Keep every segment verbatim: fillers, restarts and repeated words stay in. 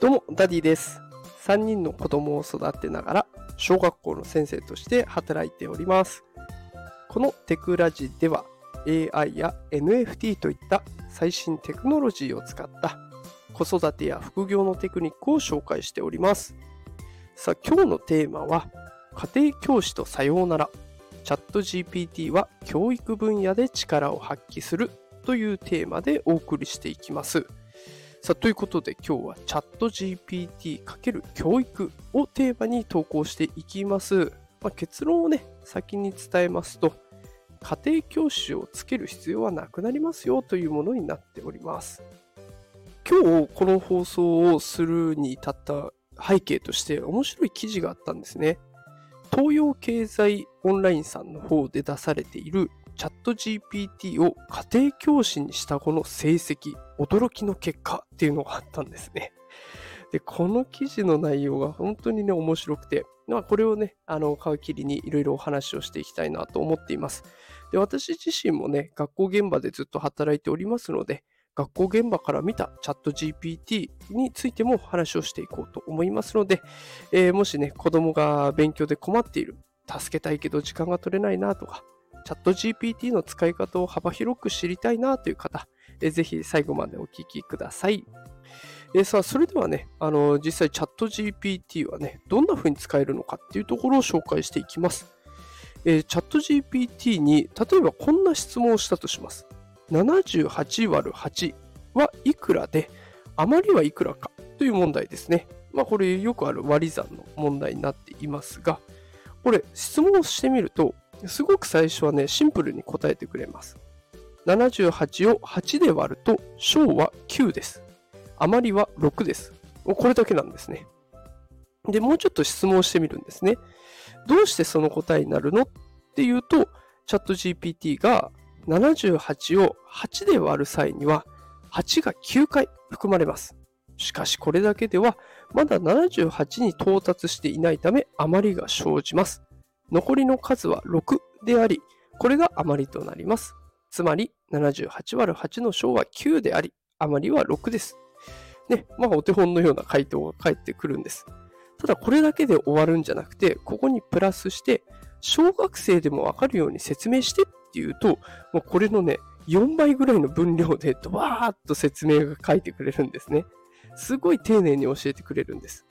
どうもダディです。さんにんの子供を育てながら小学校の先生として働いております。このテクラジでは エーアイ や エヌエフティー といった最新テクノロジーを使った子育てや副業のテクニックを紹介しております。さあ、今日のテーマは家庭教師とさようなら、チャット ジーピーティー は教育分野で力を発揮するというテーマでお送りしていきます。さあ、ということで今日はチャット ジーピーティー× 教育をテーマに投稿していきます。まあ、結論をね、先に伝えますと、家庭教師をつける必要はなくなりますよというものになっております。今日この放送をするに至った背景として面白い記事があったんですね。東洋経済オンラインさんの方で出されているチャット ジーピーティー を家庭教師にした子の成績、驚きの結果っていうのがあったんですね。で、この記事の内容が本当にね、面白くて、まあ、これをね、あの、皮切りにいろいろお話をしていきたいなと思っています。で、私自身もね、学校現場でずっと働いておりますので、学校現場から見たチャット ジーピーティー についても話をしていこうと思いますので、えー、もしね、子供が勉強で困っている、助けたいけど時間が取れないなとか、チャット ジーピーティー の使い方を幅広く知りたいなという方、えー、ぜひ最後までお聞きください。えー、さあ、それではね、あのー、実際チャット ジーピーティー はね、どんな風に使えるのかっていうところを紹介していきます。えー、チャット ジーピーティー に例えばこんな質問をしたとします。ななじゅうはちわるはち はいくらで、余りはいくらかという問題ですね。まあ、これよくある割り算の問題になっていますが、これ質問をしてみるとすごく最初はね、シンプルに答えてくれます。ななじゅうはちをはちで割ると小はきゅうです。余りはろくです。これだけなんですね。で、もうちょっと質問してみるんですね。どうしてその答えになるのっていうと、チャット ジーピーティー がななじゅうはちをはちで割る際にははちがきゅうかい含まれます。しかしこれだけではまだななじゅうはちに到達していないため余りが生じます。残りの数はろくであり、これが余りとなります。つまり ななじゅうはちわるはち の小はきゅうであり、余りはろくです、ね。まあ、お手本のような回答が返ってくるんです。ただこれだけで終わるんじゃなくて、ここにプラスして小学生でもわかるように説明してっていうと、もうこれのね、よんばいぐらいの分量でドワーッと説明が書いてくれるんですね。すごい丁寧に教えてくれるんです。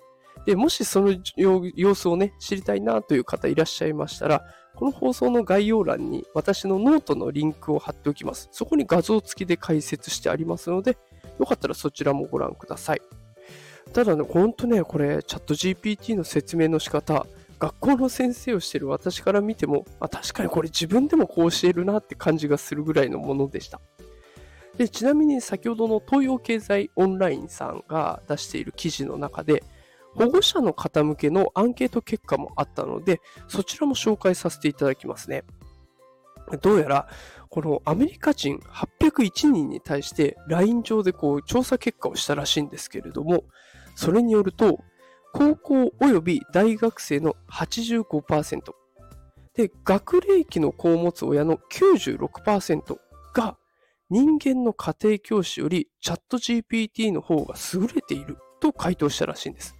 で、もしその様子をね、知りたいなという方いらっしゃいましたら、この放送の概要欄に私のノートのリンクを貼っておきます。そこに画像付きで解説してありますので、よかったらそちらもご覧ください。ただね、ほんとね、これチャット ジーピーティー の説明の仕方、学校の先生をしている私から見ても、あ、確かにこれ自分でもこう教えるなって感じがするぐらいのものでした。で、ちなみに先ほどの東洋経済オンラインさんが出している記事の中で、保護者の方向けのアンケート結果もあったので、そちらも紹介させていただきますね。どうやらこのアメリカ人はっぴゃくいちにんに対して ライン 上でこう調査結果をしたらしいんですけれども、それによると高校および大学生の はちじゅうごパーセント で、学齢期の子を持つ親の きゅうじゅうろくパーセント が、人間の家庭教師よりチャット ジーピーティー の方が優れていると回答したらしいんです。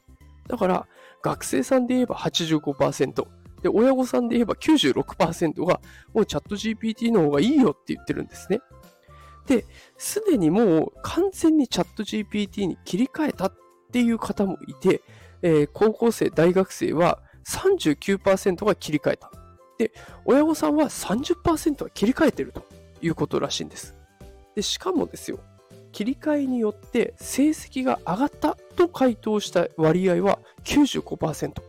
だから学生さんで言えば はちじゅうごパーセント で、親御さんで言えば きゅうじゅうろくパーセント がもうチャット ジーピーティー の方がいいよって言ってるんですね。で、すでにもう完全にチャット ジーピーティー に切り替えたっていう方もいて、えー、高校生、大学生は さんじゅうきゅうパーセント が切り替えた。で、親御さんは さんじゅっパーセント が切り替えてるということらしいんです。で、しかもですよ、切り替えによって成績が上がったと回答した割合は きゅうじゅうごパーセント。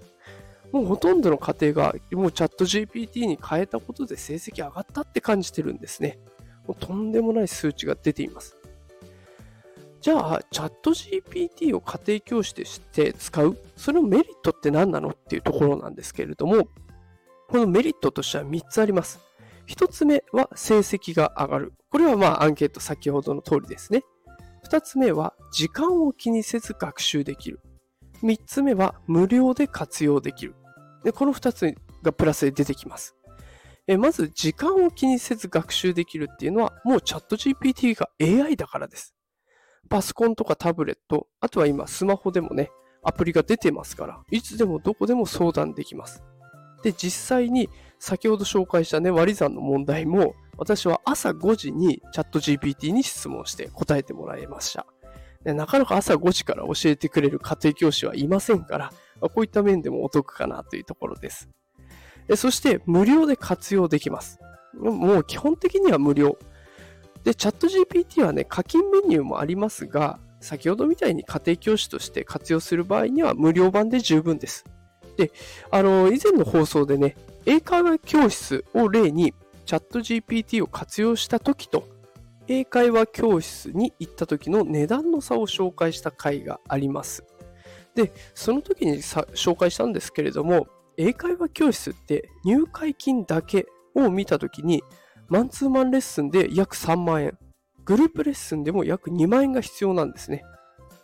もうほとんどの家庭がもうチャット ジーピーティー に変えたことで成績上がったって感じてるんですね。もうとんでもない数値が出ています。じゃあチャット ジーピーティー を家庭教師として使う、そのメリットって何なのっていうところなんですけれども、このメリットとしてはみっつあります。ひとつめは成績が上がる。これはまあアンケート先ほどの通りですね。ふたつめは時間を気にせず学習できる。みっつめは無料で活用できる。で、このふたつがプラスで出てきます。えまず時間を気にせず学習できるっていうのは、もうチャット ジーピーティー が エーアイ だからです。パソコンとかタブレット、あとは今スマホでもね、アプリが出てますから、いつでもどこでも相談できます。で、実際に先ほど紹介したね、割り算の問題も、私は朝ごじにチャット ジーピーティー に質問して答えてもらいました。で、なかなか朝ごじから教えてくれる家庭教師はいませんから、こういった面でもお得かなというところです。で、そして無料で活用できます。もう基本的には無料。で、チャット ジーピーティー はね、課金メニューもありますが、先ほどみたいに家庭教師として活用する場合には無料版で十分です。で、あの、以前の放送でね、英会話教室を例にチャット ジーピーティー を活用した時と、英会話教室に行った時の値段の差を紹介した回があります。で、その時にさ紹介したんですけれども、英会話教室って入会金だけを見た時に、マンツーマンレッスンで約さんまんえん、グループレッスンでも約にまんえんが必要なんですね。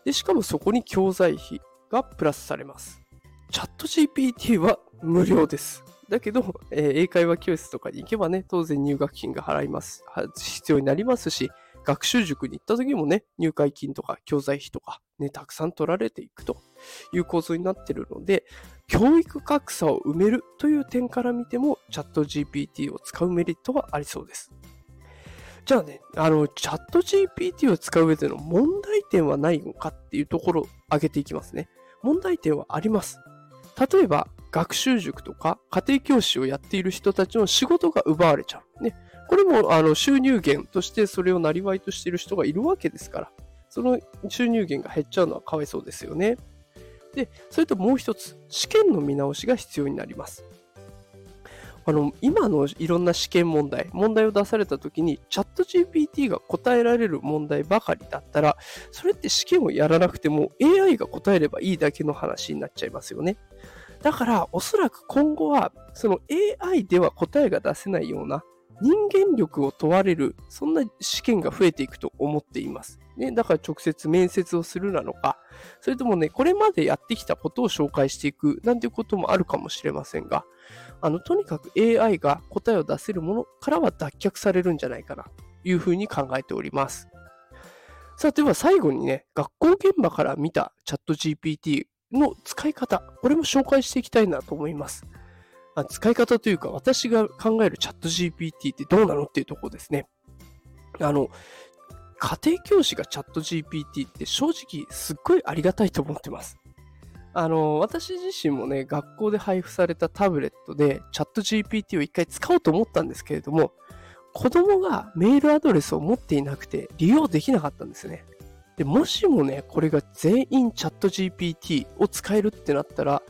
で、しかもそこに教材費がプラスされます。チャット ジーピーティー は無料です。だけど、えー、英会話教室とかに行けばね、当然入学金が払います、必要になりますし、学習塾に行った時もね、入会金とか教材費とかね、たくさん取られていくという構造になっているので、教育格差を埋めるという点から見ても、チャット ジーピーティー を使うメリットはありそうです。じゃあね、あの、チャット ジーピーティー を使う上での問題点はないのかっていうところを挙げていきますね。問題点はあります。例えば、学習塾とか家庭教師をやっている人たちの仕事が奪われちゃう。ね、これもあの収入源としてそれをなりわいとしている人がいるわけですから、その収入源が減っちゃうのはかわいそうですよね。で、それともう一つ、試験の見直しが必要になります。あの、今のいろんな試験問題、問題を出されたときにチャット ジーピーティー が答えられる問題ばかりだったら、それって試験をやらなくても エーアイ が答えればいいだけの話になっちゃいますよね。だからおそらく今後はその エーアイ では答えが出せないような人間力を問われる、そんな試験が増えていくと思っています、ね、だから直接面接をするなのか、それともね、これまでやってきたことを紹介していくなんていうこともあるかもしれませんが、あのとにかく エーアイ が答えを出せるものからは脱却されるんじゃないかなというふうに考えております。さあ、では最後にね、学校現場から見たチャット ジーピーティーの使い方、これも紹介していきたいなと思います。あ、使い方というか、私が考えるチャット ジーピーティー ってどうなのっていうところですね。あの、家庭教師がチャット ジーピーティー って正直すっごいありがたいと思ってます。あの、私自身もね、学校で配布されたタブレットでチャット ジーピーティー を一回使おうと思ったんですけれども、子供がメールアドレスを持っていなくて利用できなかったんですね。でもしもね、これが全員チャット ジーピーティー を使えるってなったら、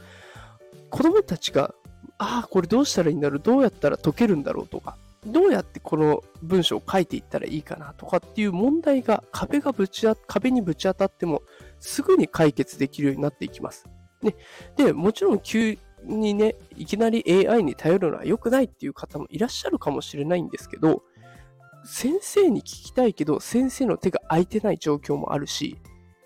子供たちが、ああ、これどうしたらいいんだろう、どうやったら解けるんだろうとか、どうやってこの文章を書いていったらいいかなとかっていう問題が、壁がぶちあ、壁にぶち当たっても、すぐに解決できるようになっていきます。ね、で、もちろん急にね、いきなり エーアイ に頼るのは良くないっていう方もいらっしゃるかもしれないんですけど、先生に聞きたいけど先生の手が空いてない状況もあるし、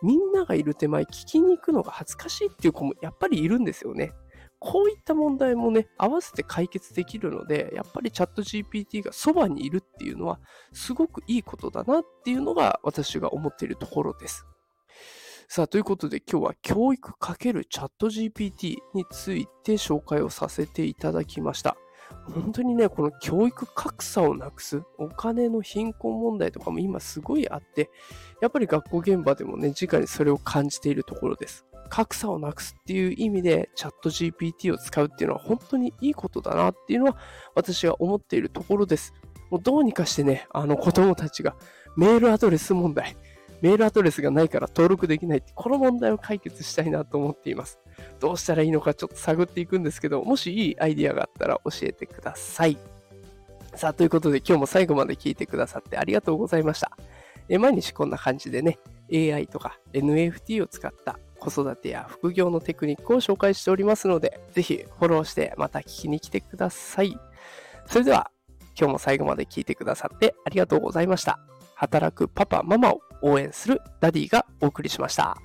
みんながいる手前聞きに行くのが恥ずかしいっていう子もやっぱりいるんですよね。こういった問題もね、合わせて解決できるので、やっぱりチャット ジーピーティー がそばにいるっていうのはすごくいいことだなっていうのが私が思っているところです。さあ、ということで今日は教育×チャット ジーピーティー について紹介をさせていただきました。本当にね、この教育格差をなくす、お金の貧困問題とかも今すごいあって、やっぱり学校現場でもね、直にそれを感じているところです。格差をなくすっていう意味でチャット ジーピーティー を使うっていうのは本当にいいことだなっていうのは私が思っているところです。もうどうにかしてね、あの子供たちがメールアドレス問題、メールアドレスがないから登録できないって、この問題を解決したいなと思っています。どうしたらいいのかちょっと探っていくんですけど、もしいいアイディアがあったら教えてください。さあ、ということで今日も最後まで聞いてくださってありがとうございました。え毎日こんな感じでね、エーアイ とか エヌエフティー を使った子育てや副業のテクニックを紹介しておりますので、ぜひフォローしてまた聞きに来てください。それでは今日も最後まで聞いてくださってありがとうございました。働くパパママを応援するダディがお送りしました。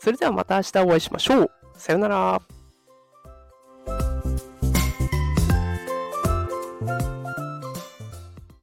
それではまた明日お会いしましょう。さよなら。